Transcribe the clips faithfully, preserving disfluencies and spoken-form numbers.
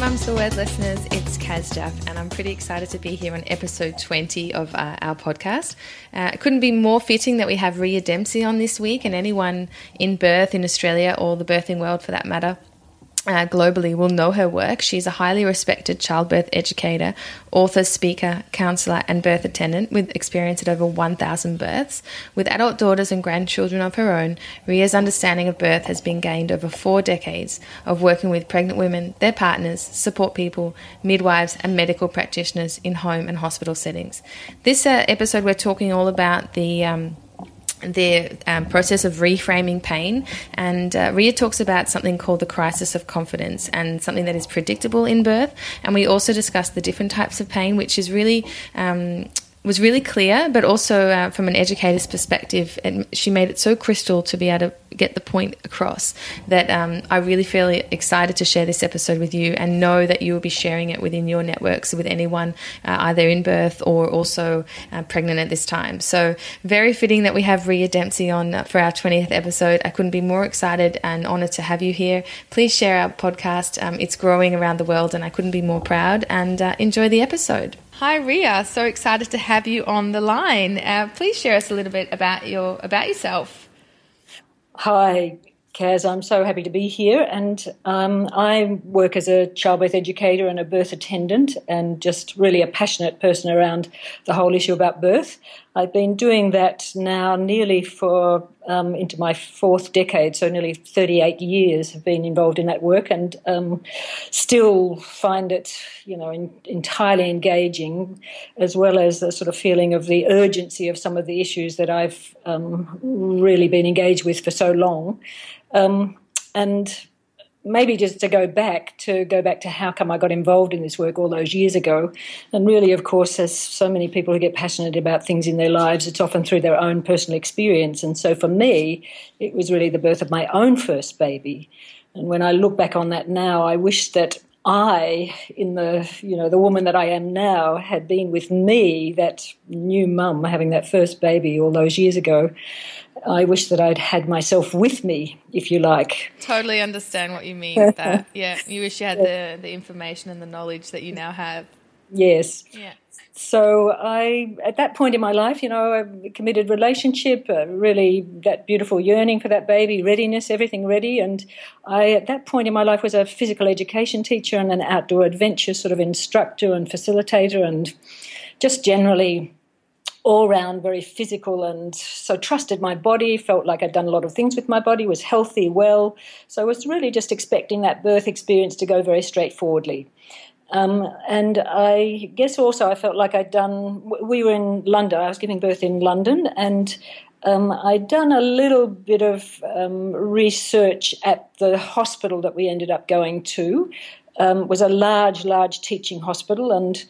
Mums the Word listeners, it's Kaz Jaff, and I'm pretty excited to be here on episode twenty of uh, our podcast. Uh, it couldn't be more fitting that we have Rhea Dempsey on this week, and anyone in birth in Australia or the birthing world for that matter uh, globally will know her work. She's a highly respected childbirth educator, author, speaker, counsellor and birth attendant with experience at over one thousand births. With adult daughters and grandchildren of her own, Rhea's understanding of birth has been gained over four decades of working with pregnant women, their partners, support people, midwives and medical practitioners in home and hospital settings. This uh, episode we're talking all about the... Um, the um, process of reframing pain, and uh, Rhea talks about something called the crisis of confidence and something that is predictable in birth, and we also discuss the different types of pain, which is really um, was really clear, but also uh, from an educator's perspective, and she made it so crystal to be able to get the point across that um, I really feel excited to share this episode with you, and know that you will be sharing it within your networks with anyone uh, either in birth or also uh, pregnant at this time. So very fitting that we have Rhea Dempsey on for our twentieth episode. I couldn't be more excited and honoured to have you here. Please share our podcast. Um, it's growing around the world and I couldn't be more proud, and uh, enjoy the episode. Hi Rhea, so excited to have you on the line. Uh, please share us a little bit about your about yourself. Hi Kaz, I'm so happy to be here, and um, I work as a childbirth educator and a birth attendant, and just really a passionate person around the whole issue about birth. I've been doing that now nearly for um, into my fourth decade, so nearly thirty-eight years have been involved in that work, and um, still find it, you know, in, entirely engaging, as well as the sort of feeling of the urgency of some of the issues that I've um, really been engaged with for so long. Um, and maybe just to go back to go back to how come I got involved in this work all those years ago. And really, of course, as so many people who get passionate about things in their lives, it's often through their own personal experience. And so for me, it was really the birth of my own first baby. And when I look back on that now, I wish that I, in the, you know, the woman that I am now, had been with me, that new mum having that first baby all those years ago. I wish that I'd had myself with me, if you like. Totally understand what you mean with that. Yeah, you wish you had the, the information and the knowledge that you now have. Yes. Yeah. So I, at that point in my life, you know, a committed relationship, uh, really that beautiful yearning for that baby, readiness, everything ready. And I, at that point in my life, was a physical education teacher and an outdoor adventure sort of instructor and facilitator, and just generally all round very physical, and so trusted my body, felt like I'd done a lot of things with my body, was healthy, well. So I was really just expecting that birth experience to go very straightforwardly. Um, and I guess also I felt like I'd done, we were in London, I was giving birth in London, and um, I'd done a little bit of um, research at the hospital that we ended up going to. Um, it was a large, large teaching hospital, and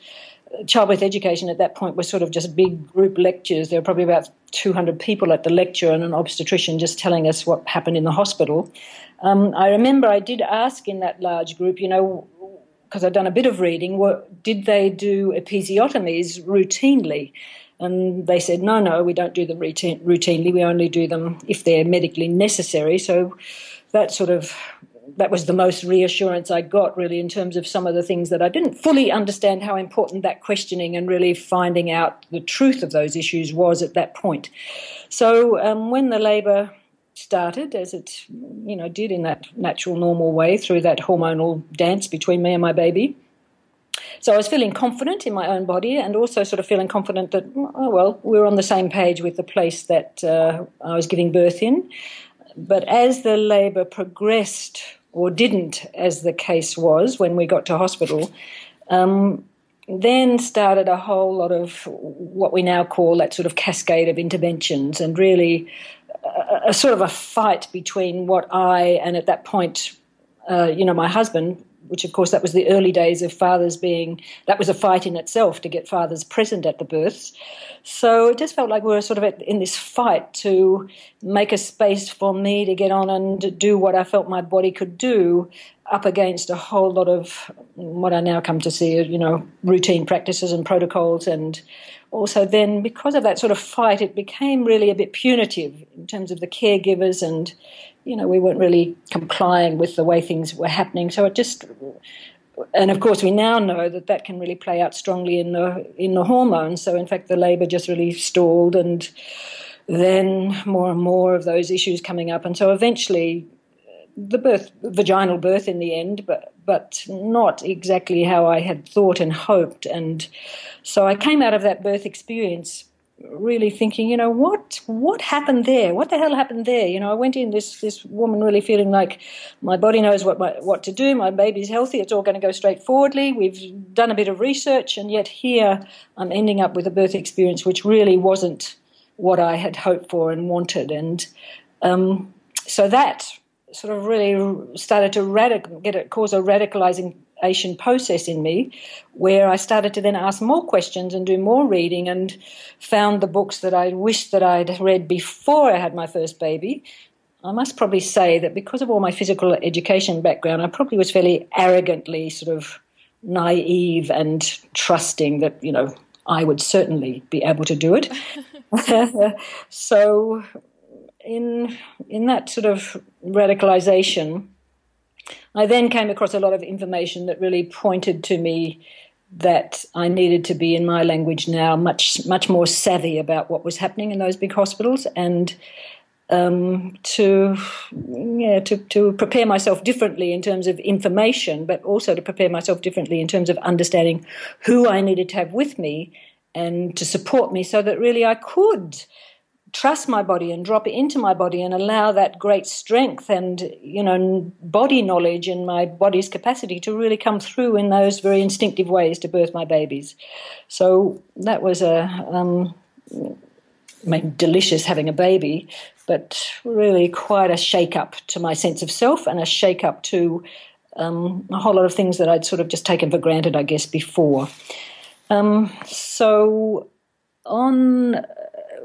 childbirth education at that point was sort of just big group lectures. There were probably about two hundred people at the lecture and an obstetrician just telling us what happened in the hospital. Um, I remember I did ask in that large group, you know, because I'd done a bit of reading, what, did they do episiotomies routinely? And they said, no, no, we don't do them routine, routinely. We only do them if they're medically necessary. So that sort of... that was the most reassurance I got, really, in terms of some of the things that I didn't fully understand how important that questioning and really finding out the truth of those issues was at that point. So um, when the labour started, as it, you know, did in that natural, normal way through that hormonal dance between me and my baby, so I was feeling confident in my own body, and also sort of feeling confident that, oh, well, we were on the same page with the place that uh, I was giving birth in. But as the labour progressed, or didn't, as the case was when we got to hospital, um, then started a whole lot of what we now call that sort of cascade of interventions, and really a, a sort of a fight between what I, and at that point uh, you know, my husband, which of course that was the early days of fathers being, that was a fight in itself to get fathers present at the births. So it just felt like we were sort of in this fight to make a space for me to get on and do what I felt my body could do up against a whole lot of what I now come to see, you know, routine practices and protocols. And also then because of that sort of fight, it became really a bit punitive in terms of the caregivers and, you know, we weren't really complying with the way things were happening. So it just, and of course we now know that that can really play out strongly in the in the hormones. So in fact the labour just really stalled, and then more and more of those issues coming up. And so eventually the birth, vaginal birth in the end, but but not exactly how I had thought and hoped. And so I came out of that birth experience really thinking, you know, what what happened there? What the hell happened there? You know, I went in this this woman really feeling like my body knows what my, what to do, my baby's healthy, it's all going to go straightforwardly, we've done a bit of research, and yet here I'm ending up with a birth experience which really wasn't what I had hoped for and wanted. And um, so that sort of really started to radical, get it, cause a radicalizing process in me, where I started to then ask more questions and do more reading, and found the books that I wished that I'd read before I had my first baby. I must probably say that because of all my physical education background, I probably was fairly arrogantly sort of naive and trusting that, you know, I would certainly be able to do it. So in in that sort of radicalization, I then came across a lot of information that really pointed to me that I needed to be, in my language now, much much more savvy about what was happening in those big hospitals, and um, to yeah to, to prepare myself differently in terms of information, but also to prepare myself differently in terms of understanding who I needed to have with me and to support me, so that really I could trust my body and drop it into my body and allow that great strength and, you know, body knowledge and my body's capacity to really come through in those very instinctive ways to birth my babies. So that was a um, I mean, delicious having a baby, but really quite a shake-up to my sense of self and a shake-up to um, a whole lot of things that I'd sort of just taken for granted, I guess, before. Um, so on...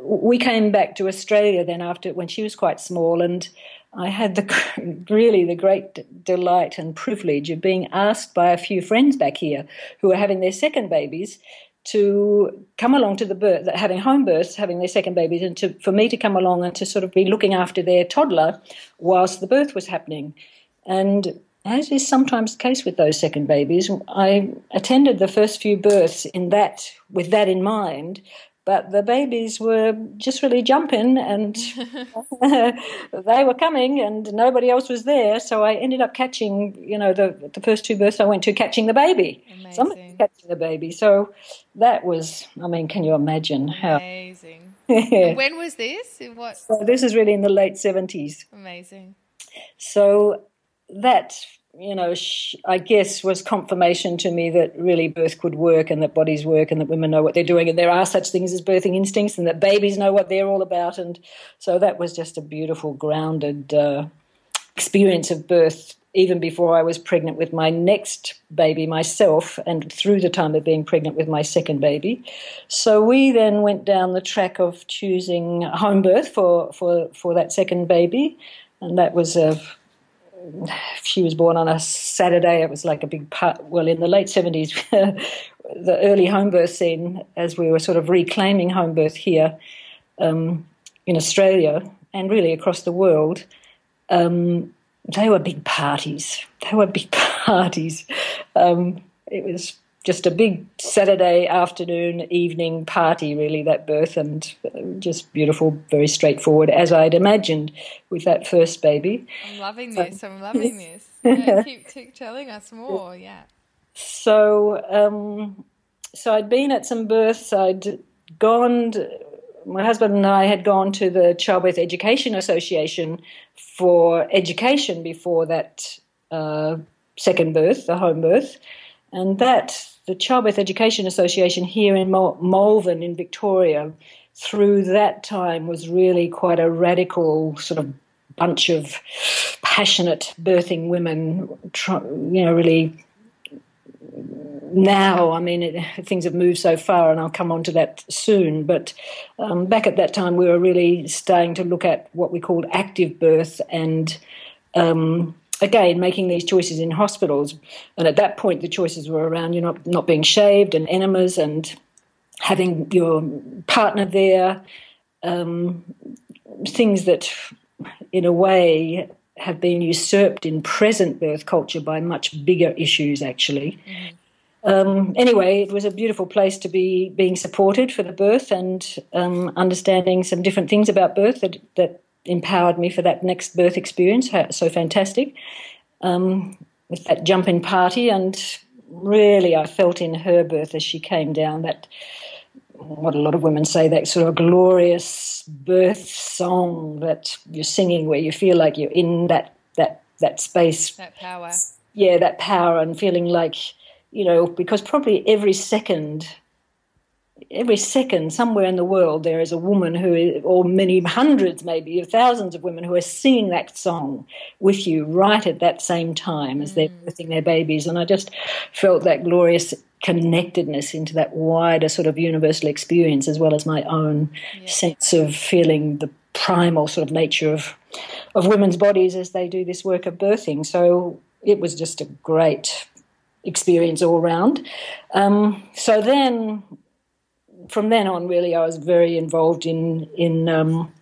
We came back to Australia then after, when she was quite small, and I had the really the great delight and privilege of being asked by a few friends back here who were having their second babies to come along to the birth, having home births, having their second babies, and to, for me to come along and to sort of be looking after their toddler whilst the birth was happening. And as is sometimes the case with those second babies, I attended the first few births in that with that in mind. But the babies were just really jumping, and they were coming and nobody else was there. So I ended up catching, you know, the the first two births I went to, catching the baby. Amazing. Somebody catching the baby. So that was, I mean, can you imagine how? Amazing. Yeah. When was this? In what? So this is really in the late seventies. Amazing. So that, you know, I guess was confirmation to me that really birth could work, and that bodies work, and that women know what they're doing, and there are such things as birthing instincts, and that babies know what they're all about. And so that was just a beautiful, grounded uh, experience of birth, even before I was pregnant with my next baby myself, and through the time of being pregnant with my second baby. So we then went down the track of choosing home birth for, for, for that second baby, and that was a... She was born on a Saturday. It was like a big part. Well, in the late seventies, the early home birth scene, as we were sort of reclaiming home birth here um, in Australia and really across the world, um, they were big parties. They were big parties. Um, it was just a big Saturday afternoon, evening party, really, that birth, and just beautiful, very straightforward, as I'd imagined with that first baby. I'm loving this. Um, I'm loving this. Yeah, keep, keep telling us more, yeah. So, um, so I'd been at some births. I'd gone to, my husband and I had gone to the Childbirth Education Association for education before that uh, second birth, the home birth, and that... The Childbirth Education Association here in Mal- Malvern in Victoria through that time was really quite a radical sort of bunch of passionate birthing women, you know, really now, I mean, it, things have moved so far, and I'll come on to that soon, but um, back at that time we were really starting to look at what we called active birth and, um, again, making these choices in hospitals. And at that point the choices were around, you know, not, not being shaved and enemas and having your partner there, um, things that in a way have been usurped in present birth culture by much bigger issues, actually. Mm. Um, anyway, it was a beautiful place to be being supported for the birth and um, understanding some different things about birth that, that empowered me for that next birth experience. So fantastic. Um, with that jumping party, and really I felt in her birth as she came down that, what a lot of women say, that sort of glorious birth song that you're singing where you feel like you're in that that that space. That power. Yeah, that power, and feeling like, you know, because probably every second, every second somewhere in the world there is a woman who is, or many hundreds maybe, thousands of women who are singing that song with you right at that same time as mm. they're birthing their babies. And I just felt that glorious connectedness into that wider sort of universal experience, as well as my own yeah. sense of feeling the primal sort of nature of of women's bodies as they do this work of birthing. So it was just a great experience all round. Um, so then, from then on, really, I was very involved in in. Um,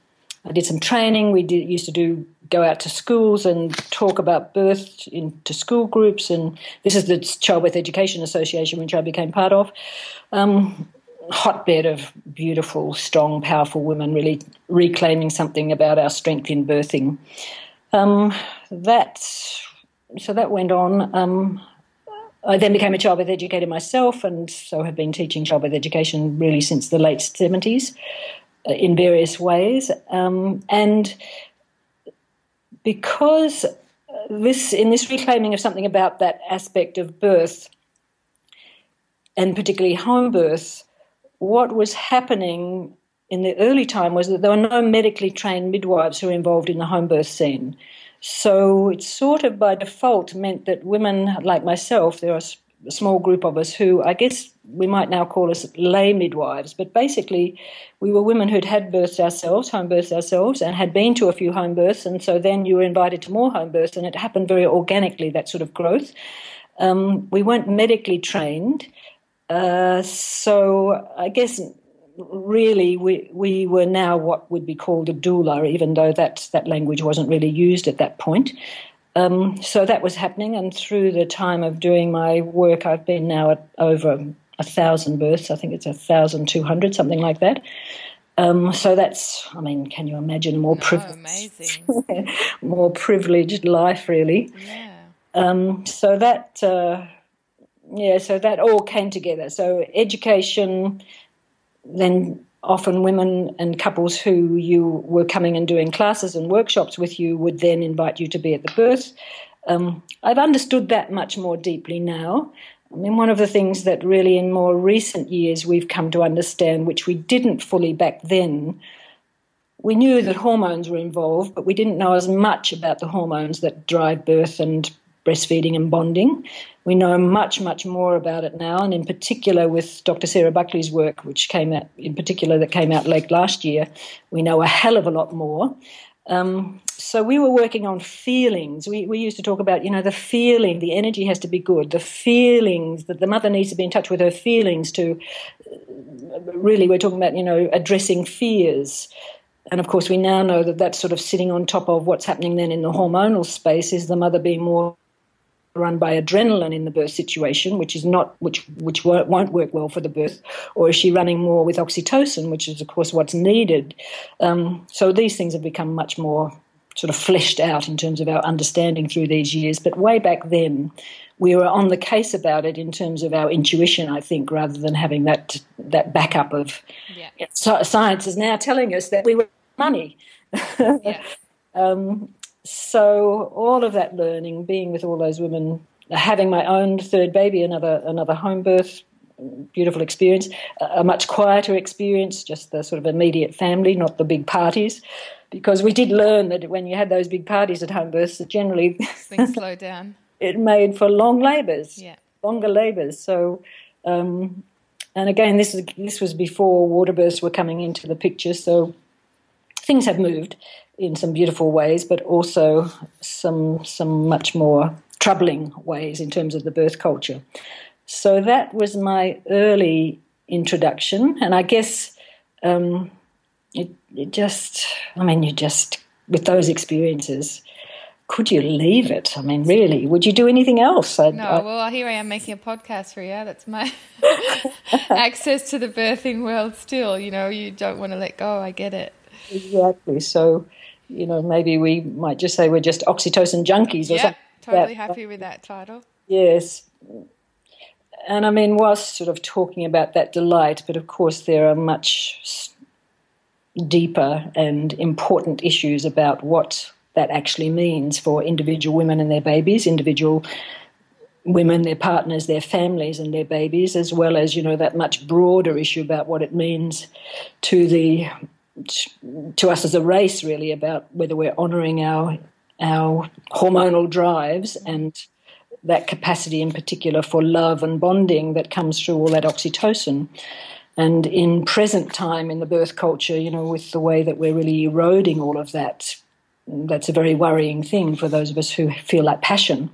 I did some training. We did, used to do. go out to schools and talk about birth into school groups, and this is the Childbirth Education Association, which I became part of. Um, hotbed of beautiful, strong, powerful women really reclaiming something about our strength in birthing. Um, that, so that went on. Um, I then became a childbirth educator myself, and so have been teaching childbirth education really since the late seventies uh, in various ways. Um, and Because this, in this reclaiming of something about that aspect of birth, and particularly home birth, what was happening in the early time was that there were no medically trained midwives who were involved in the home birth scene. So it sort of by default meant that women like myself, there are a small group of us who I guess we might now call us lay midwives, but basically we were women who'd had births ourselves, home births ourselves, and had been to a few home births, and so then you were invited to more home births, and it happened very organically, that sort of growth. Um, we weren't medically trained, uh, so I guess really we we were now what would be called a doula, even though that, that language wasn't really used at that point. Um, so that was happening, and through the time of doing my work, I've been now at over a thousand births. I think it's a thousand two hundred, something like that. Um, so that's, I mean, can you imagine a more privileged, oh, amazing. more privileged life, really? Yeah. Um, so that, uh, yeah, so that all came together. So education, then. Often women and couples who you were coming and doing classes and workshops with you would then invite you to be at the birth. Um, I've understood that much more deeply now. I mean, one of the things that really in more recent years we've come to understand, which we didn't fully back then, we knew that hormones were involved, but we didn't know as much about the hormones that drive birth and breastfeeding and bonding. We know much, much more about it now, and in particular with Doctor Sarah Buckley's work, which came out in particular that came out late last year, we know a hell of a lot more. Um, so we were working on feelings. We we used to talk about, you know, the feeling, the energy has to be good, the feelings, that the mother needs to be in touch with her feelings to really, we're talking about, you know, addressing fears. And, of course, we now know that that's sort of sitting on top of what's happening then in the hormonal space is the mother being more run by adrenaline in the birth situation, which is not which which won't work well for the birth, or is she running more with oxytocin, which is of course what's needed? Um, so these things have become much more sort of fleshed out in terms of our understanding through these years. But way back then, we were on the case about it in terms of our intuition, I think, rather than having that that backup of yeah. so, science is now telling us that we were money. yeah. um, So all of that learning, being with all those women, having my own third baby, another another home birth, beautiful experience, a much quieter experience, just the sort of immediate family, not the big parties, because we did learn that when you had those big parties at home births, that generally things slow down. It made for long labours, yeah. longer labours. So, um, and again, this is this was before water births were coming into the picture. So things have moved in some beautiful ways, but also some some much more troubling ways in terms of the birth culture. So that was my early introduction, and I guess um, it, it just, I mean, you just, with those experiences, could you leave it? I mean, really, would you do anything else? I, no, I, well, here I am making a podcast, Rhea. That's my access to the birthing world still. You know, you don't want to let go. I get it. Exactly. So, you know, maybe we might just say we're just oxytocin junkies or yeah, something. Yeah, totally like happy with that title. Yes. And I mean, whilst sort of talking about that delight, but of course there are much deeper and important issues about what that actually means for individual women and their babies, individual women, their partners, their families and their babies, as well as, you know, that much broader issue about what it means to the to us as a race, really, about whether we're honouring our our hormonal drives and that capacity in particular for love and bonding that comes through all that oxytocin. And in present time in the birth culture, you know, with the way that we're really eroding all of that, that's a very worrying thing for those of us who feel like passion.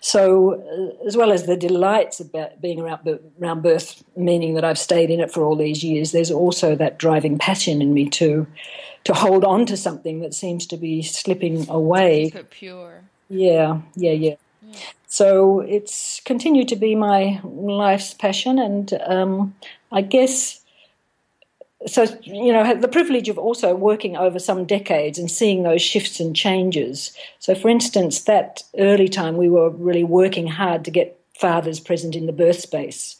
So uh, as well as the delights about being around, around birth, meaning that I've stayed in it for all these years, there's also that driving passion in me to to hold on to something that seems to be slipping away. So pure. Yeah, yeah, yeah. Yeah. So it's continued to be my life's passion, and um, I guess so. You know, the privilege of also working over some decades and seeing those shifts and changes. So, for instance, that early time we were really working hard to get fathers present in the birth space.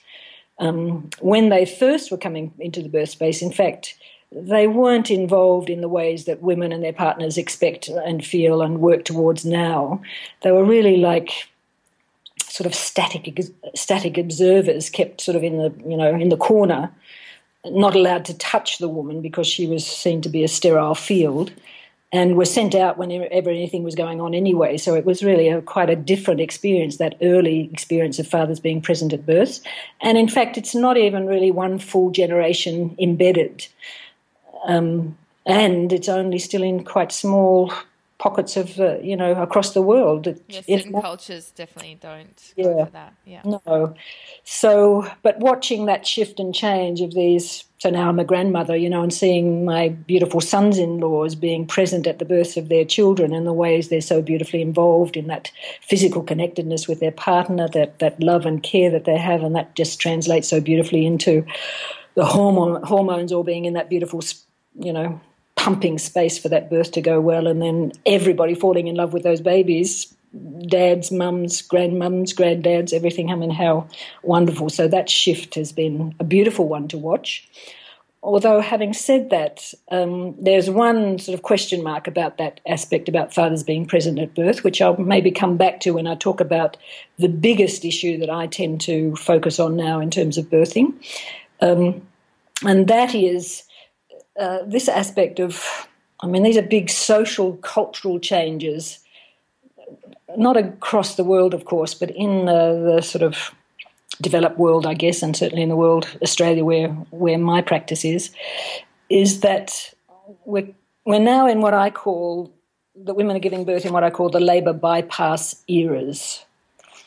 Um, when they first were coming into the birth space, in fact, they weren't involved in the ways that women and their partners expect and feel and work towards now. They were really like sort of static, static observers, kept sort of in the, you know, in the corner, not allowed to touch the woman because she was seen to be a sterile field, and were sent out whenever anything was going on anyway. So it was really a, quite a different experience, that early experience of fathers being present at births. And in fact, it's not even really one full generation embedded. Um, and it's only still in quite small pockets of, uh, you know, across the world. It, yes, certain not, cultures definitely don't yeah, go for that. Yeah. No. So, but watching that shift and change of these, so now I'm a grandmother, you know, and seeing my beautiful sons-in-laws being present at the births of their children and the ways they're so beautifully involved in that physical connectedness with their partner, that, that love and care that they have, and that just translates so beautifully into the hormone, hormones all being in that beautiful space, you know, pumping space for that birth to go well, and then everybody falling in love with those babies, dads, mums, grandmums, granddads, everything. I mean, how wonderful. So that shift has been a beautiful one to watch. Although, having said that, um, there's one sort of question mark about that aspect about fathers being present at birth, which I'll maybe come back to when I talk about the biggest issue that I tend to focus on now in terms of birthing. Um, and that is... Uh, this aspect of, I mean, these are big social, cultural changes, not across the world, of course, but in uh, the sort of developed world, I guess, and certainly in the world, Australia, where where my practice is, is that we're, we're now in what I call, that women are giving birth in what I call the labour bypass eras.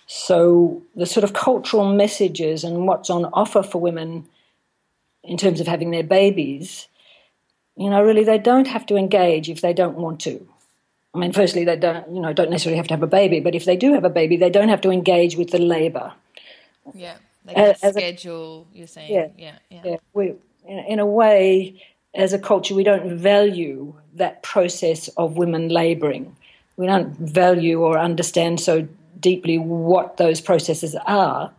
So the sort of cultural messages and what's on offer for women in terms of having their babies, you know, really they don't have to engage if they don't want to. I mean, firstly, they don't, you know, don't necessarily have to have a baby, but if they do have a baby, they don't have to engage with the labour. Yeah, they can as schedule, a, you're saying. Yeah, yeah, yeah. yeah. We, in, in a way, as a culture, we don't value that process of women labouring. We don't value or understand so deeply what those processes are,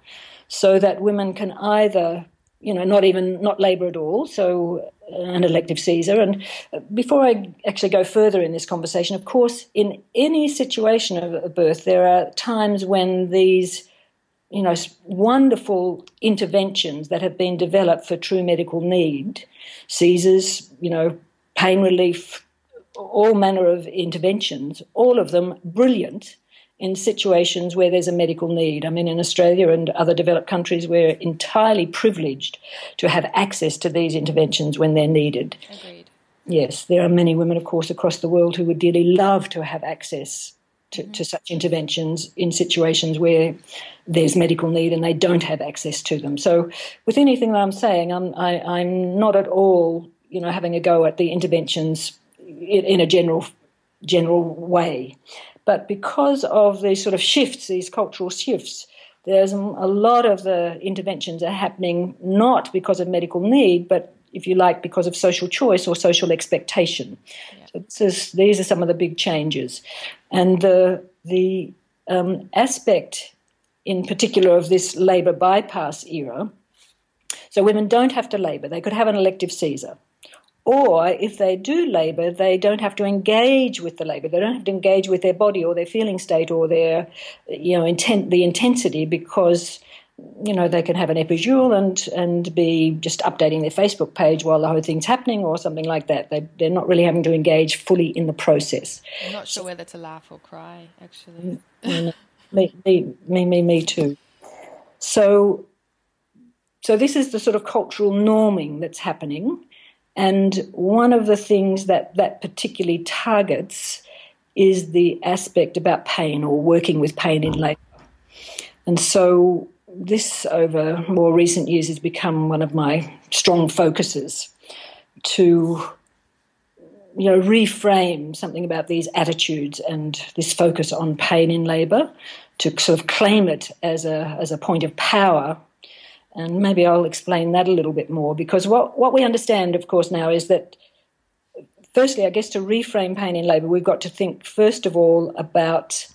so that women can either, you know, not even, not labour at all, so an elective caesarean. And before I actually go further in this conversation, of course, in any situation of birth, there are times when these you know, wonderful interventions that have been developed for true medical need, seizures, you know, pain relief, all manner of interventions, all of them brilliant in situations where there's a medical need. I mean, in Australia and other developed countries, we're entirely privileged to have access to these interventions when they're needed. Agreed. Yes, there are many women, of course, across the world who would dearly love to have access to, mm-hmm. to such interventions in situations where there's medical need and they don't have access to them. So with anything that I'm saying, I'm, I, I'm not at all, you know, having a go at the interventions in, in a general general way. But because of these sort of shifts, these cultural shifts, there's a lot of the interventions are happening not because of medical need, but, if you like, because of social choice or social expectation. Yeah. So this is, these are some of the big changes. And the, the um, aspect in particular of this labour bypass era, so women don't have to labour. They could have an elective seizure. Or if they do labour, they don't have to engage with the labour. They don't have to engage with their body or their feeling state or their, you know, intent, the intensity, because, you know, they can have an epidural and and be just updating their Facebook page while the whole thing's happening or something like that. They, they're not really having to engage fully in the process. I'm not sure whether to laugh or cry, actually. me, me, me, me, me too. So, so this is the sort of cultural norming that's happening. And one of the things that that particularly targets is the aspect about pain or working with pain in labour. And so this over more recent years has become one of my strong focuses to, you know, reframe something about these attitudes and this focus on pain in labour, to sort of claim it as a as a point of power. And maybe I'll explain that a little bit more, because what, what we understand, of course, now is that, firstly, I guess to reframe pain in labour, we've got to think, first of all, about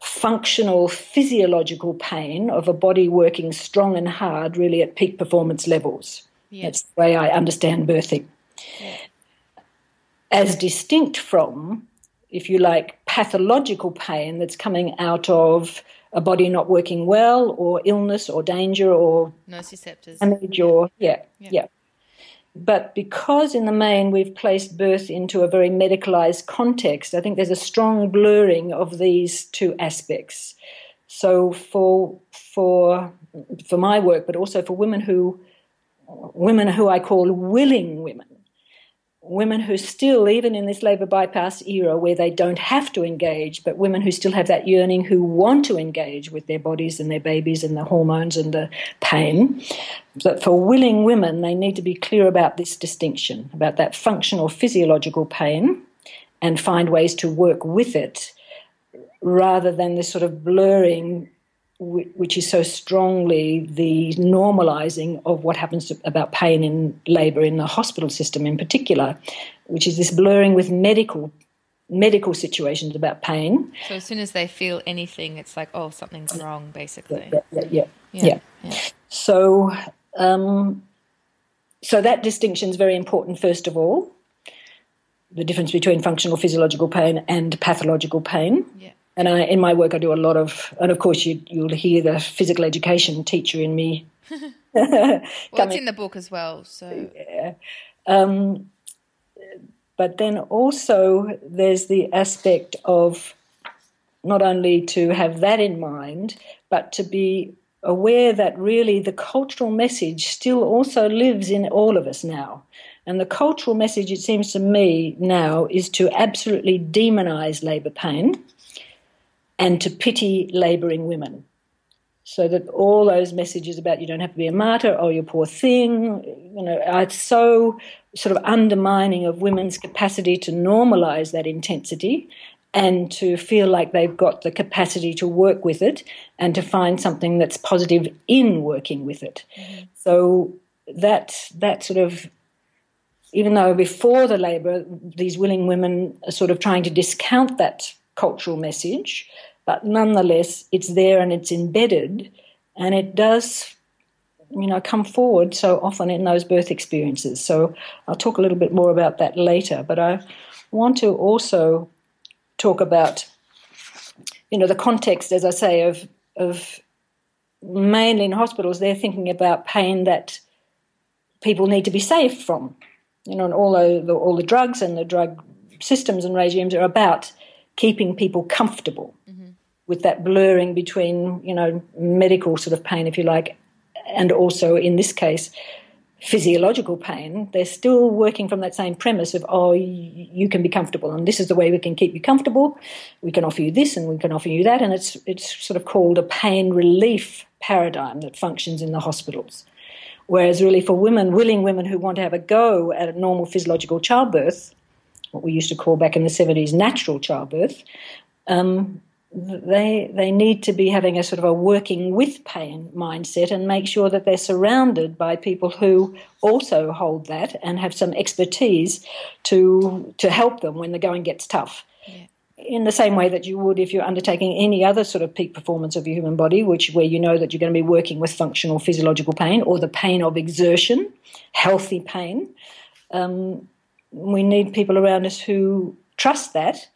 functional physiological pain of a body working strong and hard, really at peak performance levels. Yes. That's the way I understand birthing. Yes. As distinct from, if you like, pathological pain that's coming out of a body not working well, or illness, or danger, or nociceptors. Damage, or yeah, yeah, yeah. But because in the main we've placed birth into a very medicalised context, I think there's a strong blurring of these two aspects. So for for for my work, but also for women who women who I call willing women, women who still, even in this labour bypass era where they don't have to engage, but women who still have that yearning, who want to engage with their bodies and their babies and the hormones and the pain. But for willing women, they need to be clear about this distinction, about that functional physiological pain, and find ways to work with it rather than this sort of blurring, which is so strongly the normalising of what happens to, about pain in labour in the hospital system in particular, which is this blurring with medical medical situations about pain. So as soon as they feel anything, it's like, oh, something's wrong, basically. Yeah, yeah, yeah. yeah. yeah. yeah. So, um, so that distinction is very important, first of all, the difference between functional physiological pain and pathological pain. Yeah. And I, in my work, I do a lot of, and of course, you, you'll hear the physical education teacher in me. Well, it's in the book as well, so yeah. Um, but then also, there's the aspect of not only to have that in mind, but to be aware that really the cultural message still also lives in all of us now. And the cultural message, it seems to me now, is to absolutely demonize labour pain and to pity labouring women, so that all those messages about you don't have to be a martyr, oh, you poor thing, you know, are so sort of undermining of women's capacity to normalise that intensity and to feel like they've got the capacity to work with it and to find something that's positive in working with it. Mm-hmm. So that, that sort of, even though before the labour, these willing women are sort of trying to discount that cultural message, but nonetheless it's there and it's embedded, and it does, you know, come forward so often in those birth experiences. So I'll talk a little bit more about that later, but I want to also talk about, you know, the context, as I say, of of mainly in hospitals, they're thinking about pain that people need to be saved from, you know, and all the, all the drugs and the drug systems and regimes are about keeping people comfortable mm-hmm. with that blurring between, you know, medical sort of pain, if you like, and also in this case physiological pain. They're still working from that same premise of, oh, you can be comfortable and this is the way we can keep you comfortable. We can offer you this and we can offer you that. And it's it's sort of called a pain relief paradigm that functions in the hospitals. Whereas really for women, willing women who want to have a go at a normal physiological childbirth, what we used to call back in the seventies natural childbirth, um, they they need to be having a sort of a working with pain mindset and make sure that they're surrounded by people who also hold that and have some expertise to to help them when the going gets tough. Yeah. In the same way that you would if you're undertaking any other sort of peak performance of your human body, which where you know that you're going to be working with functional physiological pain or the pain of exertion, healthy pain. Um, we need people around us who trust that,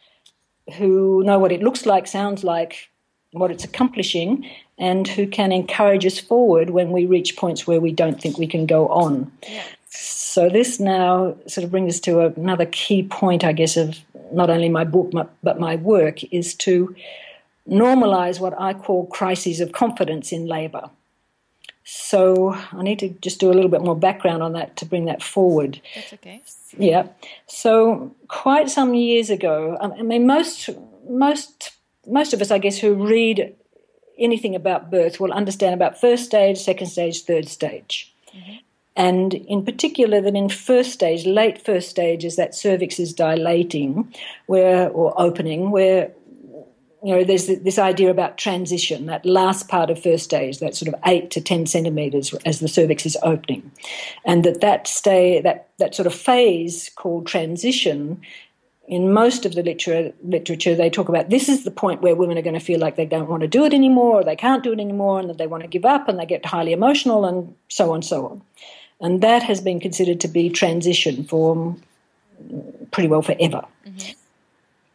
who know what it looks like, sounds like, what it's accomplishing, and who can encourage us forward when we reach points where we don't think we can go on. Yeah. So this now sort of brings us to another key point, I guess, of not only my book my, but my work, is to normalize what I call crises of confidence in labour. So I need to just do a little bit more background on that to bring that forward. That's okay. Yeah. So quite some years ago, I mean, most most most of us, I guess, who read anything about birth will understand about first stage, second stage, third stage. Mm-hmm. And in particular that in first stage, late first stage, is that cervix is dilating where or opening where, you know, there's this idea about transition, that last part of first stage, that sort of eight to ten centimetres as the cervix is opening. And that that, stay, that that sort of phase called transition, in most of the literature, literature they talk about this is the point where women are going to feel like they don't want to do it anymore or they can't do it anymore and that they want to give up and they get highly emotional and so on, so on. And that has been considered to be transition for pretty well forever. Mm-hmm.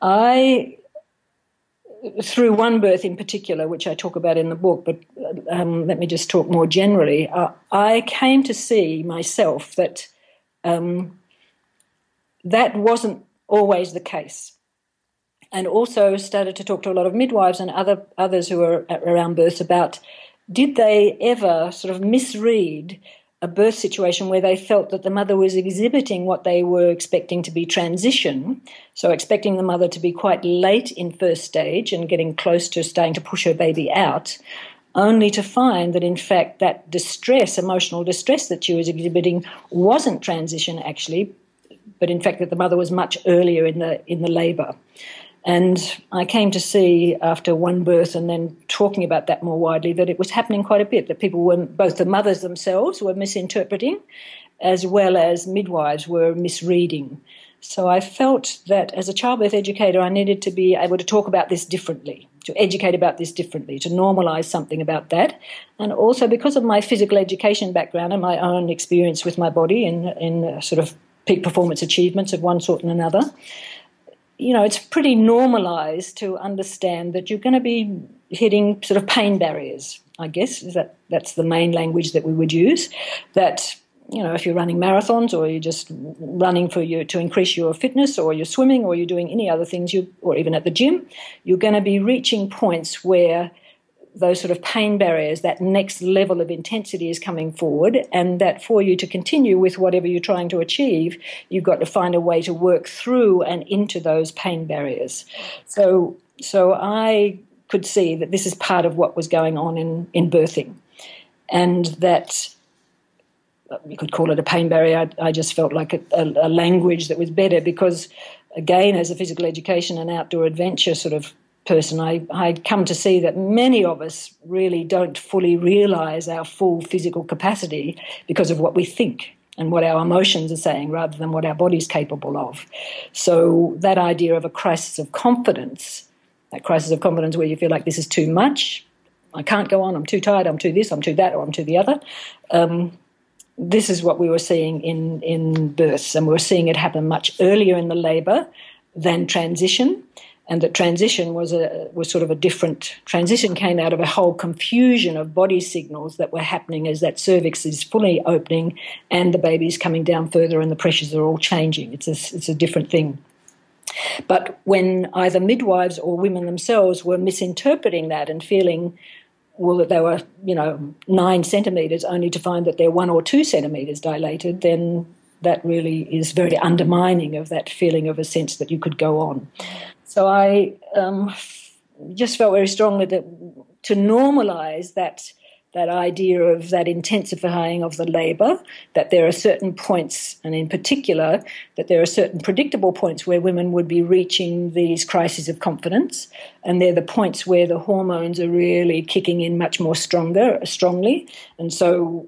I... Through one birth in particular, which I talk about in the book, but um, let me just talk more generally, uh, I came to see myself that um, that wasn't always the case, and also started to talk to a lot of midwives and other others who were around births about, did they ever sort of misread a birth situation where they felt that the mother was exhibiting what they were expecting to be transition, so expecting the mother to be quite late in first stage and getting close to starting to push her baby out, only to find that, in fact, that distress, emotional distress that she was exhibiting wasn't transition actually, but in fact that the mother was much earlier in the in the labour. And I came to see after one birth and then talking about that more widely that it was happening quite a bit, that people were, both the mothers themselves were misinterpreting as well as midwives were misreading. So I felt that as a childbirth educator I needed to be able to talk about this differently, to educate about this differently, to normalise something about that. And also because of my physical education background and my own experience with my body in, in sort of peak performance achievements of one sort and another, you know, it's pretty normalised to understand that you're going to be hitting sort of pain barriers, I guess, is that that's the main language that we would use, that, you know, if you're running marathons or you're just running for your, to increase your fitness or you're swimming or you're doing any other things, you or even at the gym, you're going to be reaching points where those sort of pain barriers, that next level of intensity is coming forward, and that for you to continue with whatever you're trying to achieve, you've got to find a way to work through and into those pain barriers. So so I could see that this is part of what was going on in, in birthing, and that you could call it a pain barrier. I, I just felt like a, a, a language that was better because, again, as a physical education and outdoor adventure sort of person, I, I'd come to see that many of us really don't fully realise our full physical capacity because of what we think and what our emotions are saying rather than what our body's capable of. So that idea of a crisis of confidence, that crisis of confidence where you feel like this is too much, I can't go on, I'm too tired, I'm too this, I'm too that, or I'm too the other, um, this is what we were seeing in, in births, and we were seeing it happen much earlier in the labour than transition. And the transition was a was sort of a different transition, came out of a whole confusion of body signals that were happening as that cervix is fully opening and the baby's coming down further and the pressures are all changing. It's a, it's a different thing. But when either midwives or women themselves were misinterpreting that and feeling, well, that they were, you know, nine centimetres only to find that they're one or two centimetres dilated, then that really is very undermining of that feeling of a sense that you could go on. So I um, just felt very strongly that to normalise that that idea of that intensifying of the labour, that there are certain points, and in particular that there are certain predictable points where women would be reaching these crises of confidence, and they're the points where the hormones are really kicking in much more stronger, strongly, and so,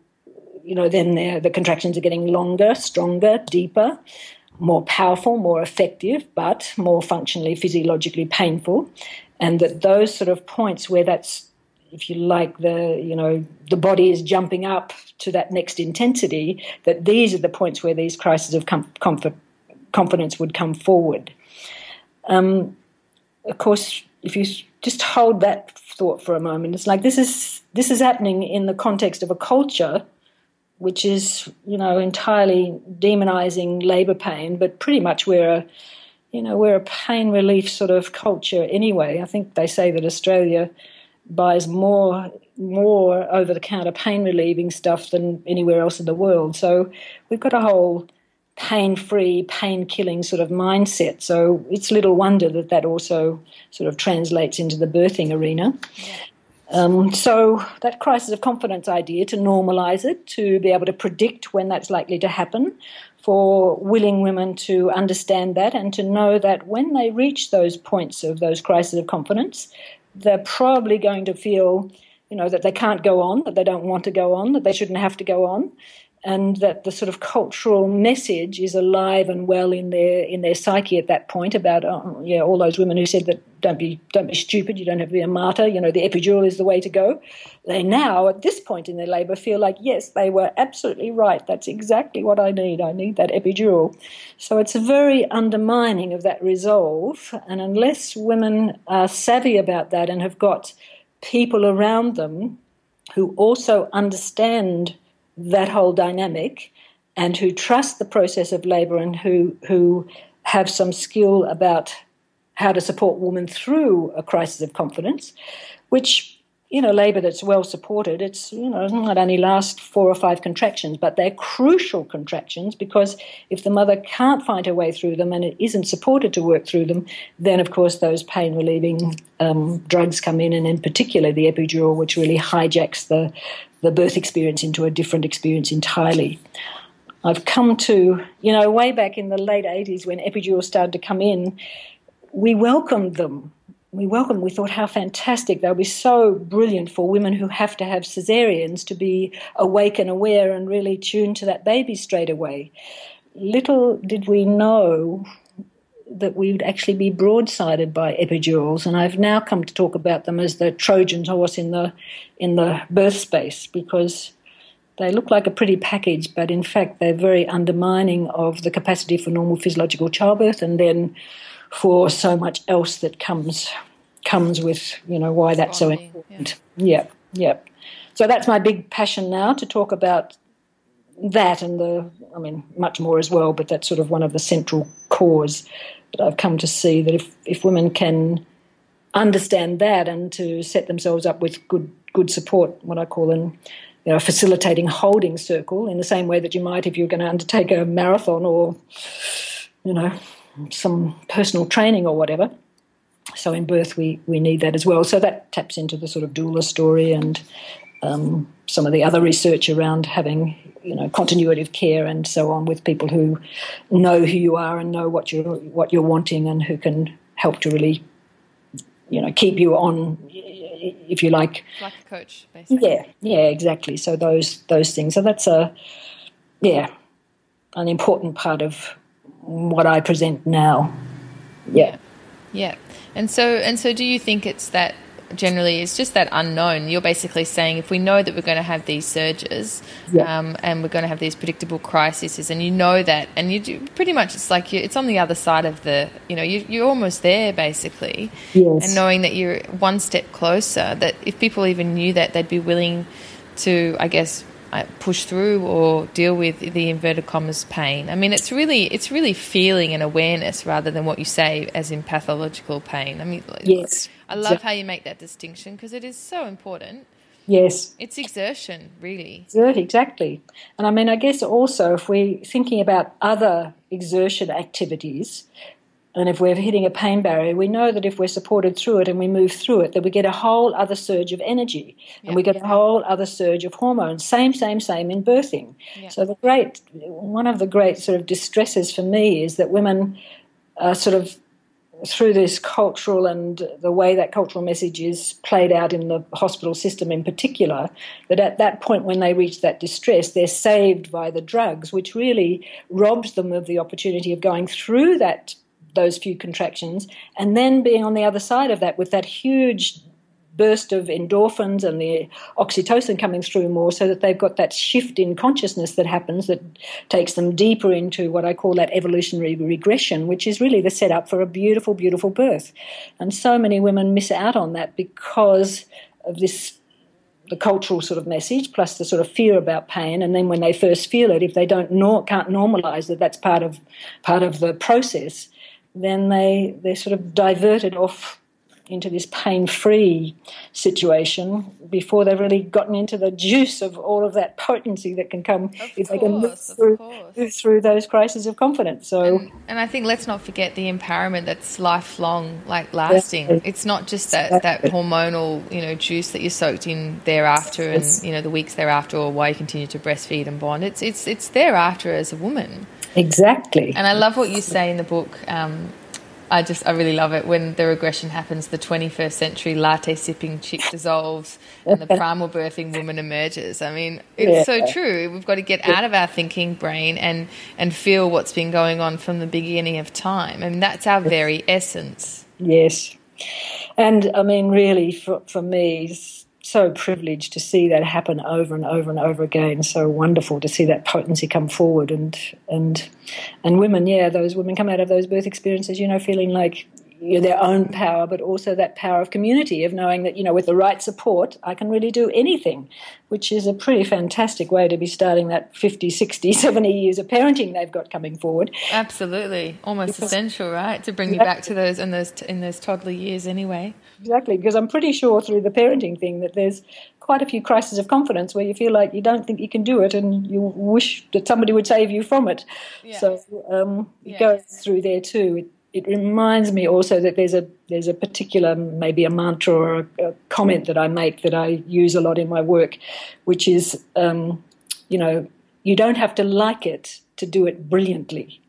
you know, then the contractions are getting longer, stronger, deeper, more powerful, more effective, but more functionally, physiologically painful. And that those sort of points where that's, if you like, the, you know, the body is jumping up to that next intensity, that these are the points where these crises of com- comfort, confidence would come forward. Um, of course, if you just hold that thought for a moment, it's like this is this is happening in the context of a culture which is, you know, entirely demonizing labour pain, but pretty much we're a, you know, we're a pain relief sort of culture anyway. I think they say that Australia buys more more over-the-counter pain relieving stuff than anywhere else in the world. So we've got a whole pain-free, pain-killing sort of mindset. So it's little wonder that that also sort of translates into the birthing arena. Yeah. Um, so that crisis of confidence idea, to normalise it, to be able to predict when that's likely to happen, for willing women to understand that and to know that when they reach those points of those crises of confidence, they're probably going to feel, you know, that they can't go on, that they don't want to go on, that they shouldn't have to go on, and that the sort of cultural message is alive and well in their in their psyche at that point about, oh, yeah, all those women who said that don't be don't be stupid, you don't have to be a martyr, you know, the epidural is the way to go. They now, at this point in their labour, feel like, yes, they were absolutely right, that's exactly what I need, I need that epidural. So it's a very undermining of that resolve, and unless women are savvy about that and have got people around them who also understand that whole dynamic and who trust the process of labour and who who have some skill about how to support women through a crisis of confidence, which, you know, labour that's well supported, it's, you know, it only lasts four or five contractions, but they're crucial contractions, because if the mother can't find her way through them and it isn't supported to work through them, then, of course, those pain-relieving um, drugs come in, and in particular the epidural, which really hijacks the the birth experience into a different experience entirely. I've come to, you know, way back in the late eighties when epidurals started to come in, we welcomed them. We welcomed, we thought how fantastic, they'll be so brilliant for women who have to have caesareans to be awake and aware and really tuned to that baby straight away. Little did we know that we would actually be broadsided by epidurals, and I've now come to talk about them as the Trojan horse in the in the birth space, because they look like a pretty package, but in fact they're very undermining of the capacity for normal physiological childbirth, and then for so much else that comes comes with, you know, why that's so important. Yeah, yeah. So that's my big passion now, to talk about that and the, I mean, much more as well, but that's sort of one of the central cores. But I've come to see that if, if women can understand that and to set themselves up with good good support, what I call an, you know, facilitating holding circle, in the same way that you might if you're going to undertake a marathon or, you know, some personal training or whatever. So in birth we, we need that as well. So that taps into the sort of doula story and um, some of the other research around having, you know, continuity of care and so on, with people who know who you are and know what you're what you're wanting, and who can help to really, you know, keep you on, if you like. Like a coach, basically. Yeah, yeah, exactly. So those those things. So that's a yeah, an important part of what I present now. Yeah. Yeah. And so and so do you think it's that generally is just that unknown. You're basically saying if we know that we're going to have these surges, yeah. um, and we're going to have these predictable crises, and you know that, and you do pretty much, it's like you, it's on the other side of the, you know, you, you're almost there basically. Yes. And knowing that you're one step closer, that if people even knew that, they'd be willing to, I guess, push through or deal with the inverted commas pain. I mean, it's really it's really feeling and awareness rather than what you say as in pathological pain. I mean, yes. I love yeah. how you make that distinction, because it is so important. Yes. It's exertion, really. Exactly. And I mean, I guess also if we're thinking about other exertion activities, and if we're hitting a pain barrier, we know that if we're supported through it and we move through it, that we get a whole other surge of energy, and yeah, we get yeah. a whole other surge of hormones, same, same, same in birthing. Yeah. So the great, one of the great sort of distresses for me is that women are sort of, through this cultural and the way that cultural message is played out in the hospital system in particular, that at that point when they reach that distress, they're saved by the drugs, which really robs them of the opportunity of going through that those few contractions and then being on the other side of that with that huge burst of endorphins and the oxytocin coming through more, so that they've got that shift in consciousness that happens that takes them deeper into what I call that evolutionary regression, which is really the setup for a beautiful, beautiful birth. And so many women miss out on that because of this, the cultural sort of message plus the sort of fear about pain. And then when they first feel it, if they don't nor- can't normalise that that's part of part of the process, then they, they're sort of diverted off into this pain-free situation before they've really gotten into the juice of all of that potency that can come of if course, they can move through, move through those crises of confidence. So, and, and I think let's not forget the empowerment that's lifelong, like lasting. Yeah. It's not just that, that hormonal, you know, juice that you're soaked in thereafter and, yes. you know, the weeks thereafter or why you continue to breastfeed and bond. It's, it's, it's thereafter as a woman. Exactly. And I love what you say in the book, um, I just, I really love it when the regression happens. The twenty-first century latte sipping chick dissolves, and the primal birthing woman emerges. I mean, it's yeah. so true. We've got to get out of our thinking brain and and feel what's been going on from the beginning of time. I mean, that's our very essence. Yes, and I mean, really, for for me, so privileged to see that happen over and over and over again. So wonderful to see that potency come forward, and and and women, yeah, those women come out of those birth experiences, you know, feeling like you know, their own power, but also that power of community, of knowing that, you know, with the right support, I can really do anything, which is a pretty fantastic way to be starting that fifty, sixty, seventy years of parenting they've got coming forward. Absolutely. Almost because, essential, right, to bring exactly. you back to those in, those in those toddler years anyway. Exactly, because I'm pretty sure through the parenting thing that there's quite a few crises of confidence where you feel like you don't think you can do it and you wish that somebody would save you from it. Yes. So um, it yes. goes through there too. It, It reminds me also that there's a there's a particular, maybe a mantra or a, a comment that I make that I use a lot in my work, which is, um, you know, you don't have to like it to do it brilliantly.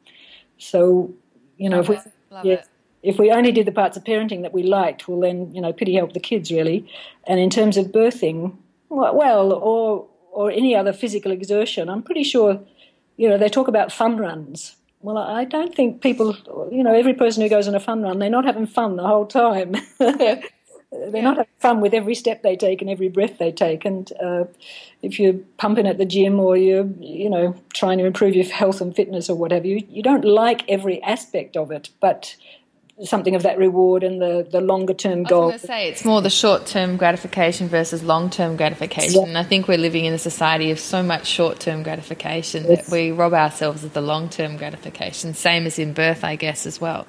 So, you know, love if we love yeah, it. If we only did the parts of parenting that we liked, well then, you know, pity help the kids really. And in terms of birthing, well, or or any other physical exertion, I'm pretty sure, you know, they talk about fun runs. Well, I don't think people, you know, every person who goes on a fun run, they're not having fun the whole time. They're yeah. not having fun with every step they take and every breath they take. And uh, if you're pumping at the gym or you're, you know, trying to improve your health and fitness or whatever, you, you don't like every aspect of it, but something of that reward and the, the longer-term goal. I was going to say, it's more the short-term gratification versus long-term gratification. Yeah. And I think we're living in a society of so much short-term gratification yes. that we rob ourselves of the long-term gratification, same as in birth, I guess, as well.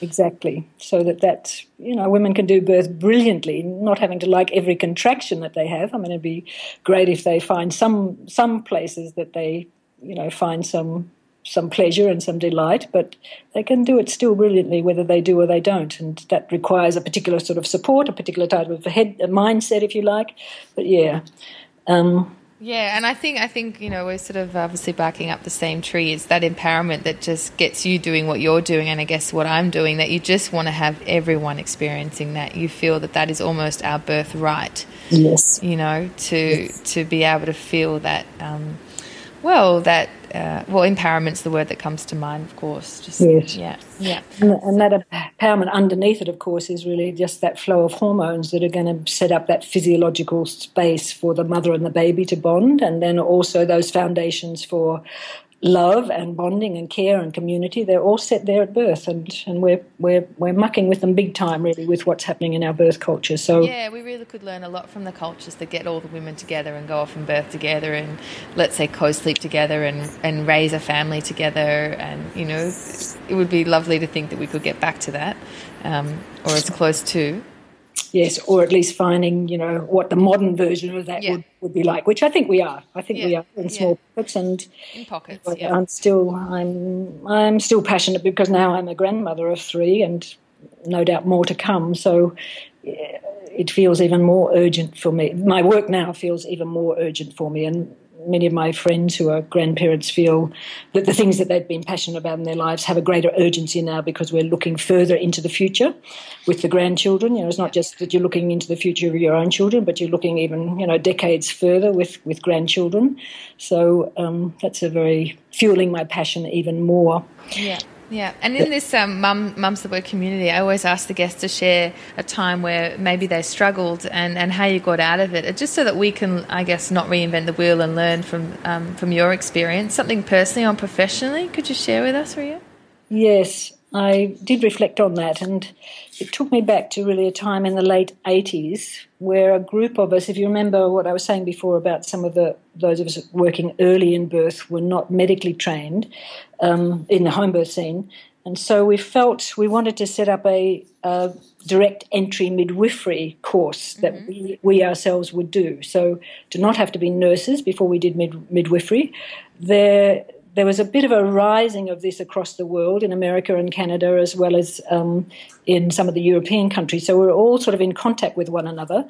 Exactly. So that, that, you know, women can do birth brilliantly, not having to like every contraction that they have. I mean, it'd be great if they find some some places that they, you know, find some... some pleasure and some delight, but they can do it still brilliantly whether they do or they don't, and that requires a particular sort of support, a particular type of head a mindset, if you like. But yeah, um, yeah, and I think I think you know we're sort of obviously barking up the same tree. It's that empowerment that just gets you doing what you're doing, and I guess what I'm doing. That you just want to have everyone experiencing that. You feel that that is almost our birthright. Yes, you know, to yes. to be able to feel that. Um, well, that. uh, well, empowerment's the word that comes to mind, of course. Just, yes. Yeah, yeah. And, and that empowerment underneath it, of course, is really just that flow of hormones that are going to set up that physiological space for the mother and the baby to bond, and then also those foundations for love and bonding and care and community. They're all set there at birth, and, and we're we're we're mucking with them big time, really, with what's happening in our birth culture. So yeah, we really could learn a lot from the cultures that get all the women together and go off and birth together, and let's say co-sleep together and and raise a family together. And you know, it would be lovely to think that we could get back to that, um, or as close to. Yes, or at least finding, you know, what the modern version of that yeah. would, would be like, which I think we are. I think yeah. we are in small yeah. pockets and in pockets. Like, yeah. I'm still, I'm, I'm still passionate because now I'm a grandmother of three, and no doubt more to come. So yeah, it feels even more urgent for me. My work now feels even more urgent for me, and many of my friends who are grandparents feel that the things that they've been passionate about in their lives have a greater urgency now because we're looking further into the future with the grandchildren. You know, it's not just that you're looking into the future of your own children, but you're looking even, you know, decades further with, with grandchildren. So um, that's a very fueling my passion even more. Yeah. Yeah, and in this um, mum, Mums the Word community, I always ask the guests to share a time where maybe they struggled and, and how you got out of it, just so that we can, I guess, not reinvent the wheel and learn from um, from your experience. Something personally or professionally, could you share with us, Rhea? Yes, I did reflect on that, and it took me back to really a time in the late eighties where a group of us, if you remember what I was saying before about some of the those of us working early in birth were not medically trained um, in the home birth scene, and so we felt we wanted to set up a, a direct entry midwifery course that mm-hmm. we, we ourselves would do. So to not have to be nurses before we did mid, midwifery, there. There was a bit of a rising of this across the world in America and Canada, as well as um, in some of the European countries. So we were all sort of in contact with one another,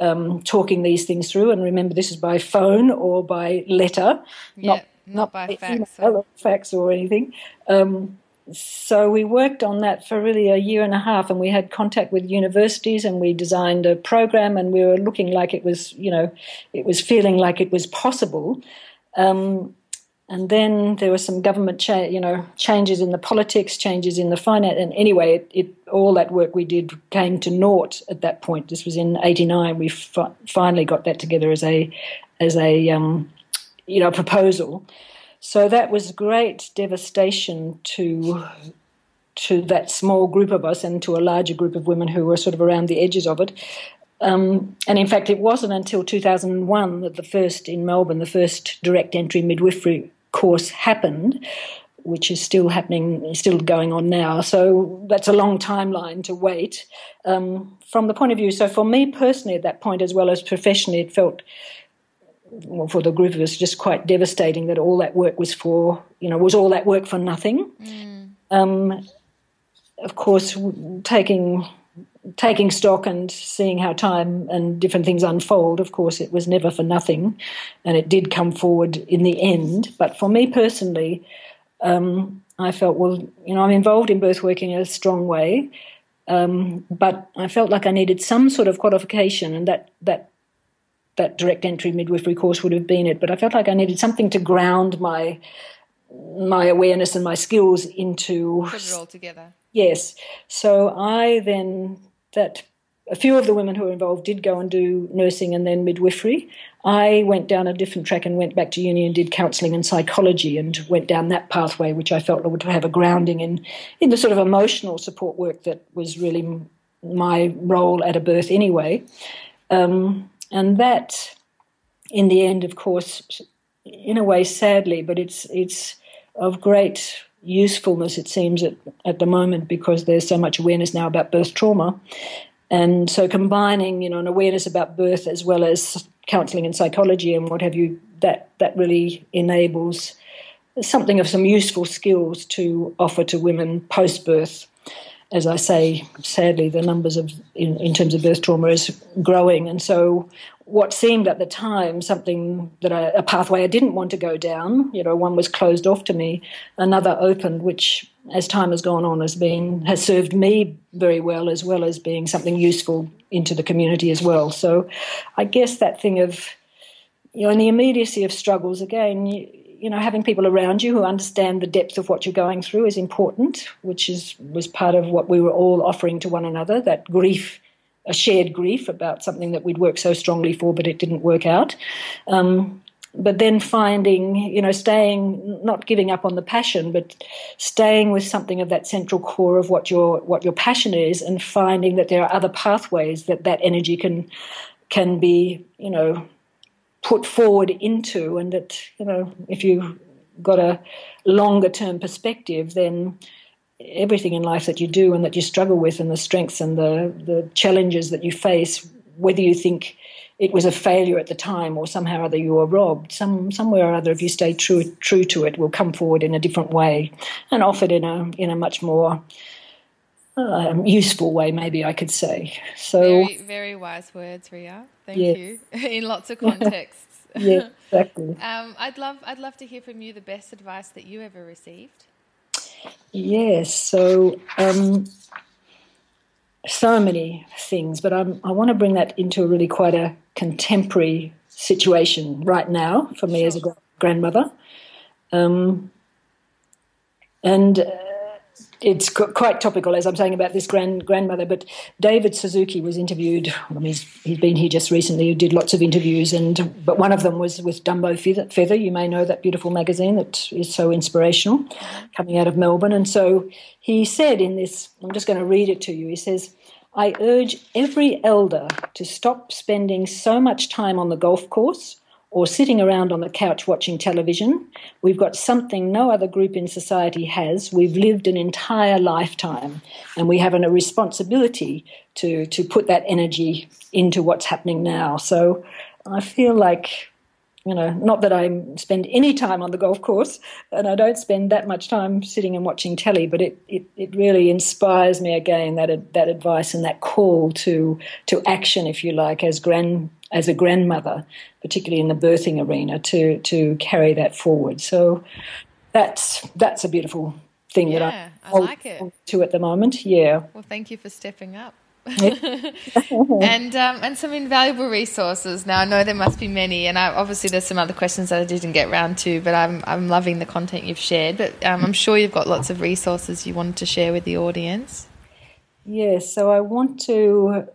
um, talking these things through. And remember, this is by phone or by letter, yeah, not, not by, by fax, email or fax or anything. Um, so we worked on that for really a year and a half, and we had contact with universities, and we designed a program, and we were looking like it was, you know, it was feeling like it was possible. Um, And then there were some government, cha- you know, changes in the politics, changes in the finance, and anyway, it, it, all that work we did came to naught at that point. This was in eighty-nine. We fi- finally got that together as a, as a, um, you know, proposal. So that was great devastation to, to that small group of us and to a larger group of women who were sort of around the edges of it. Um, and in fact, it wasn't until two thousand one that the first in Melbourne, the first direct entry midwifery course happened, which is still happening, still going on now. So that's a long timeline to wait um, from the point of view. So for me personally at that point, as well as professionally, it felt, well, for the group of us, just quite devastating that all that work was for, you know, was all that work for nothing. Mm. Um, of course, taking... Taking stock and seeing how time and different things unfold, of course, it was never for nothing, and it did come forward in the end. But for me personally, um, I felt, well, you know, I'm involved in birth work in a strong way, um, but I felt like I needed some sort of qualification, and that that that direct entry midwifery course would have been it. But I felt like I needed something to ground my my awareness and my skills into. Put it all together. Yes. So I then. That a few of the women who were involved did go and do nursing and then midwifery. I went down a different track and went back to uni and did counselling and psychology and went down that pathway, which I felt would have a grounding in, in the sort of emotional support work that was really my role at a birth anyway. Um, and that, in the end, of course, in a way sadly, but it's it's of great usefulness, it seems, at, at the moment, because there's so much awareness now about birth trauma. And so combining, you know, an awareness about birth as well as counselling and psychology and what have you, that, that really enables something of some useful skills to offer to women post-birth. As I say, sadly, the numbers of in, in terms of birth trauma is growing. And so what seemed at the time something that I, a pathway I didn't want to go down, you know, one was closed off to me, another opened, which as time has gone on has been has served me very well, as well as being something useful into the community as well. So I guess that thing of, you know, in the immediacy of struggles, again, you, you know, having people around you who understand the depth of what you're going through is important, which is was part of what we were all offering to one another, that grief, a shared grief about something that we'd worked so strongly for but it didn't work out. Um, but then finding, you know, staying, not giving up on the passion, but staying with something of that central core of what your what your passion is, and finding that there are other pathways that that energy can can be, you know, put forward into, and that, you know, if you've got a longer term perspective, then everything in life that you do and that you struggle with, and the strengths and the, the challenges that you face, whether you think it was a failure at the time or somehow or other you were robbed, some somewhere or other, if you stay true true to it, will come forward in a different way and offered in a in a much more Um, useful way, maybe I could say. So very, very wise words, Rhea. Thank yes. you. In lots of contexts. Yeah, exactly. um, I'd love, I'd love to hear from you the best advice that you ever received. Yes. So, um, so many things, but I'm, I want to bring that into really quite a contemporary situation right now for me sure. as a grandmother, um, and. Uh, It's quite topical, as I'm saying, about this grand grandmother, but David Suzuki was interviewed. I mean, he's, he's been here just recently. He did lots of interviews, and but one of them was with Dumbo Feather, Feather. You may know that beautiful magazine that is so inspirational, coming out of Melbourne. And so he said in this, I'm just going to read it to you. He says, "I urge every elder to stop spending so much time on the golf course or sitting around on the couch watching television. We've got something no other group in society has. We've lived an entire lifetime, and we have a responsibility to, to put that energy into what's happening now." So I feel like, you know, not that I spend any time on the golf course, and I don't spend that much time sitting and watching telly, but it, it, it really inspires me again, that that advice and that call to to action, if you like, as grand as a grandmother, particularly in the birthing arena, to to carry that forward. So that's that's a beautiful thing yeah, that I, I like it to at the moment. Yeah. Well, thank you for stepping up. and um, and some invaluable resources. Now I know there must be many, and I, obviously there's some other questions that I didn't get round to, but I'm I'm loving the content you've shared. But um, I'm sure you've got lots of resources you wanted to share with the audience. Yes. Yeah, so I want to.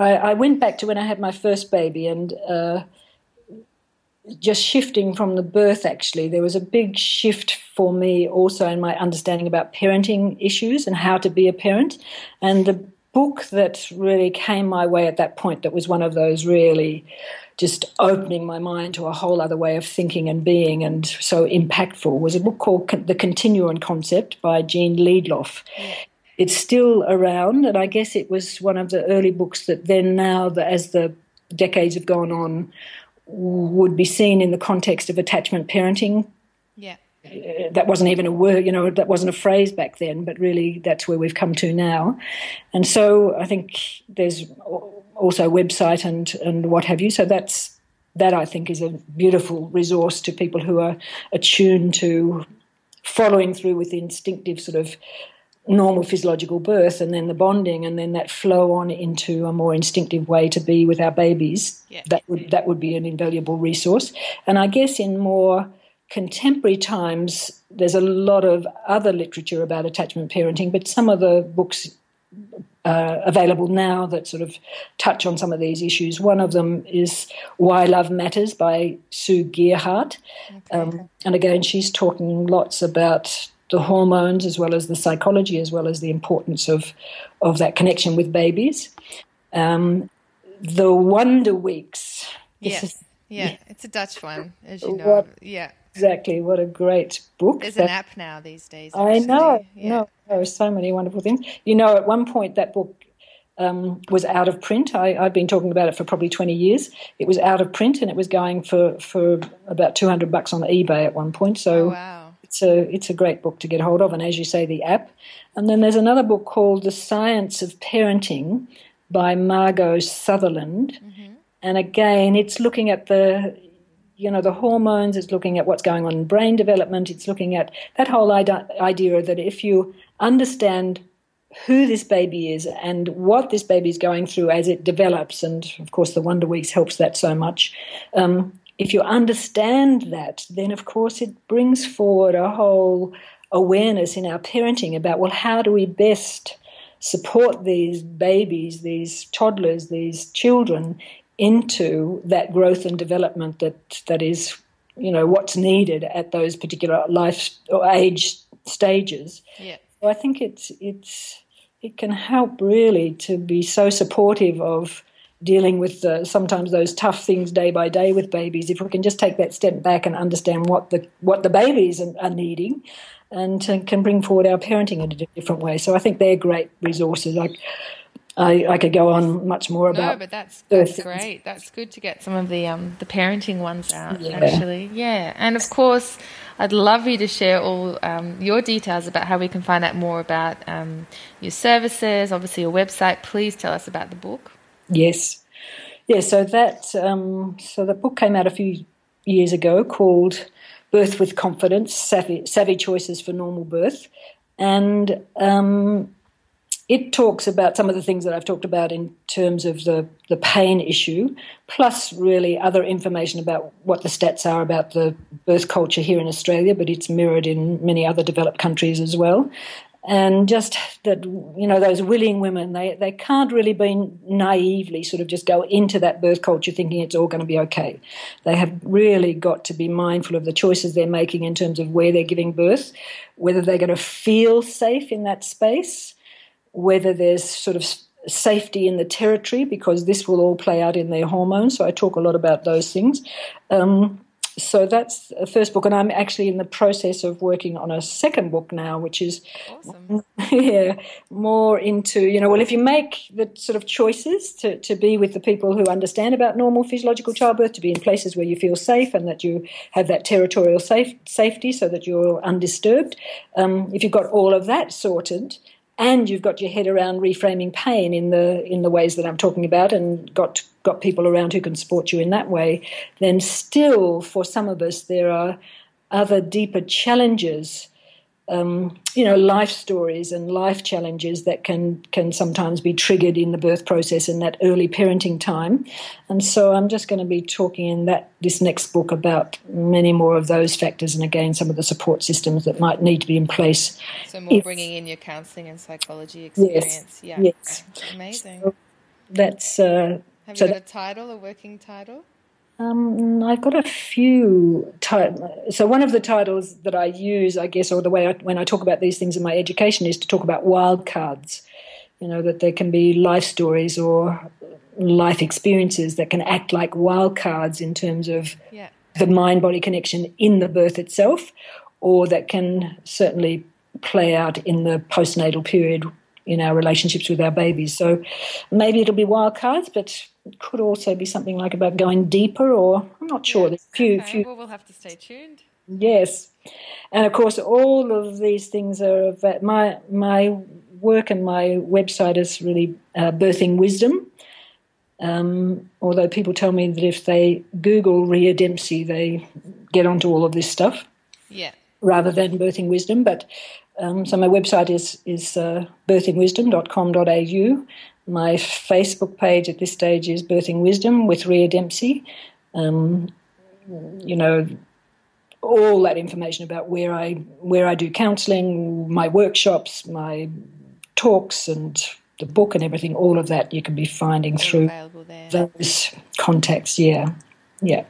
I, I went back to when I had my first baby, and uh, just shifting from the birth, actually, there was a big shift for me also in my understanding about parenting issues and how to be a parent. And the book that really came my way at that point, that was one of those really just opening my mind to a whole other way of thinking and being, and so impactful, was a book called The Continuum Concept by Jean Liedloff. It's still around, and I guess it was one of the early books that then now, as the decades have gone on, would be seen in the context of attachment parenting. Yeah. That wasn't even a word, you know, that wasn't a phrase back then, but really that's where we've come to now. And so I think there's also a website and, and what have you. So that's that I think is a beautiful resource to people who are attuned to following through with the instinctive sort of normal physiological birth, and then the bonding, and then that flow on into a more instinctive way to be with our babies. Yeah. That would that would be an invaluable resource. And I guess in more contemporary times, there's a lot of other literature about attachment parenting, but some of the books uh, available now that sort of touch on some of these issues. One of them is Why Love Matters by Sue Gerhardt. Okay. Um, and again, she's talking lots about the hormones, as well as the psychology, as well as the importance of, of that connection with babies. Um, the Wonder Weeks. Yes, is, yeah. yeah, it's a Dutch one, as you know. What, yeah, exactly. What a great book! There's that, an app now these days. Actually. I know. Yeah. No, there are so many wonderful things. You know, at one point that book um, was out of print. I, I've been talking about it for probably twenty years. It was out of print, and it was going for for about two hundred bucks on eBay at one point. So. Oh, wow. So it's a great book to get hold of, and as you say, the app. And then there's another book called The Science of Parenting by Margot Sutherland. Mm-hmm. And again, it's looking at the, you know, the hormones, it's looking at what's going on in brain development, it's looking at that whole idea that if you understand who this baby is and what this baby is going through as it develops, and of course the Wonder Weeks helps that so much, um, if you understand that, then of course it brings forward a whole awareness in our parenting about, well, how do we best support these babies, these toddlers, these children into that growth and development that that is, you know, what's needed at those particular life or age stages. Yeah. So I think it's it's it can help really to be so supportive of dealing with uh, sometimes those tough things day by day with babies, if we can just take that step back and understand what the what the babies are, are needing, and uh, can bring forward our parenting in a different way. So I think they're great resources. Like I, I could go on much more about. No, but that's that's things. Great. That's good to get some of the um the parenting ones out. Yeah. Actually, yeah. And of course, I'd love you to share all um, your details about how we can find out more about um, your services. Obviously, your website. Please tell us about the book. Yes, yeah. So that um, so the book came out a few years ago called "Birth with Confidence: Savvy, Savvy Choices for Normal Birth," and um, it talks about some of the things that I've talked about in terms of the the pain issue, plus really other information about what the stats are about the birth culture here in Australia, but it's mirrored in many other developed countries as well. And just that, you know, those willing women, they, they can't really be naively sort of just go into that birth culture thinking it's all going to be okay. They have really got to be mindful of the choices they're making in terms of where they're giving birth, whether they're going to feel safe in that space, whether there's sort of safety in the territory, because this will all play out in their hormones. So I talk a lot about those things. Um So that's the first book, and I'm actually in the process of working on a second book now, which is awesome. Yeah, more into, you know, well, if you make the sort of choices to, to be with the people who understand about normal physiological childbirth, to be in places where you feel safe and that you have that territorial safe, safety so that you're undisturbed, um, if you've got all of that sorted and you've got your head around reframing pain in the in the ways that I'm talking about, and got got people around who can support you in that way, then still for some of us there are other deeper challenges, um, you know, life stories and life challenges that can, can sometimes be triggered in the birth process in that early parenting time. And so I'm just going to be talking in that this next book about many more of those factors, and again some of the support systems that might need to be in place. So more if, bringing in your counselling and psychology experience. Yes, yeah, yes. Okay. Amazing. So that's... Uh, Have you so got that, a title, a working title? Um, I've got a few titles. So one of the titles that I use, I guess, or the way I, when I talk about these things in my education, is to talk about wild cards, you know, that there can be life stories or life experiences that can act like wild cards in terms of yeah. the mind-body connection in the birth itself, or that can certainly play out in the postnatal period in our relationships with our babies. So maybe it'll be wild cards, but it could also be something like about going deeper, or I'm not sure. Yes. Few, okay. few... Well, we'll have to stay tuned. Yes. And, of course, all of these things are of that. My, my work and my website is really uh, Birthing Wisdom, um, although people tell me that if they Google Rhea Dempsey, they get onto all of this stuff. Yeah. Rather than Birthing Wisdom. But um, so my website is, is uh, birthing wisdom dot com dot a u. My Facebook page at this stage is Birthing Wisdom with Rhea Dempsey. Um, you know, all that information about where I where I do counselling, my workshops, my talks, and the book and everything. All of that you can be finding through those contacts. Yeah, yeah.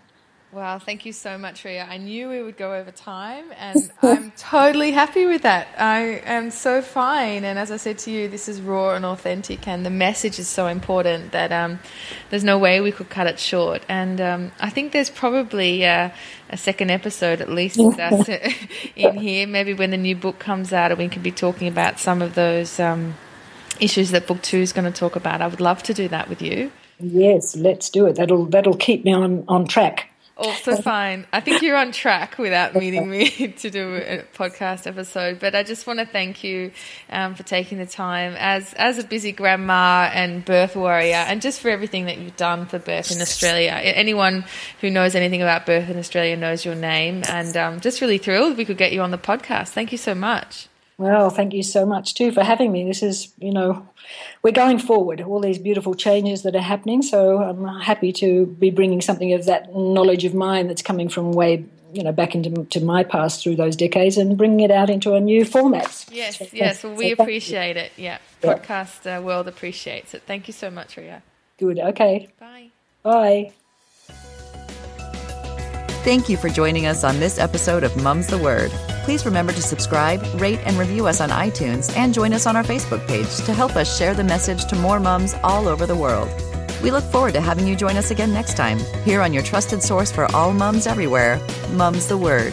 Wow, thank you so much, Rhea. I knew we would go over time, and I'm totally happy with that. I am so fine, and as I said to you, this is raw and authentic, and the message is so important that um, there's no way we could cut it short. And um, I think there's probably uh, a second episode at least with us in here, maybe when the new book comes out, and we can be talking about some of those um, issues that Book two is going to talk about. I would love to do that with you. Yes, let's do it. That'll, that'll keep me on, on track. Also fine. I think you're on track without meeting me to do a podcast episode. But I just want to thank you um, for taking the time as as a busy grandma and birth warrior, and just for everything that you've done for Birth in Australia. Anyone who knows anything about Birth in Australia knows your name, and um, just really thrilled we could get you on the podcast. Thank you so much. Well, thank you so much, too, for having me. This is, you know, we're going forward, all these beautiful changes that are happening, so I'm happy to be bringing something of that knowledge of mine that's coming from way, you know, back into to my past through those decades and bringing it out into a new format. Yes, so, yes, well, we so appreciate it. Yeah, yeah. Podcast uh, world appreciates it. Thank you so much, Rhea. Good, okay. Bye. Bye. Thank you for joining us on this episode of Mums the Word. Please remember to subscribe, rate, and review us on iTunes and join us on our Facebook page to help us share the message to more mums all over the world. We look forward to having you join us again next time here on your trusted source for all mums everywhere, Mums the Word.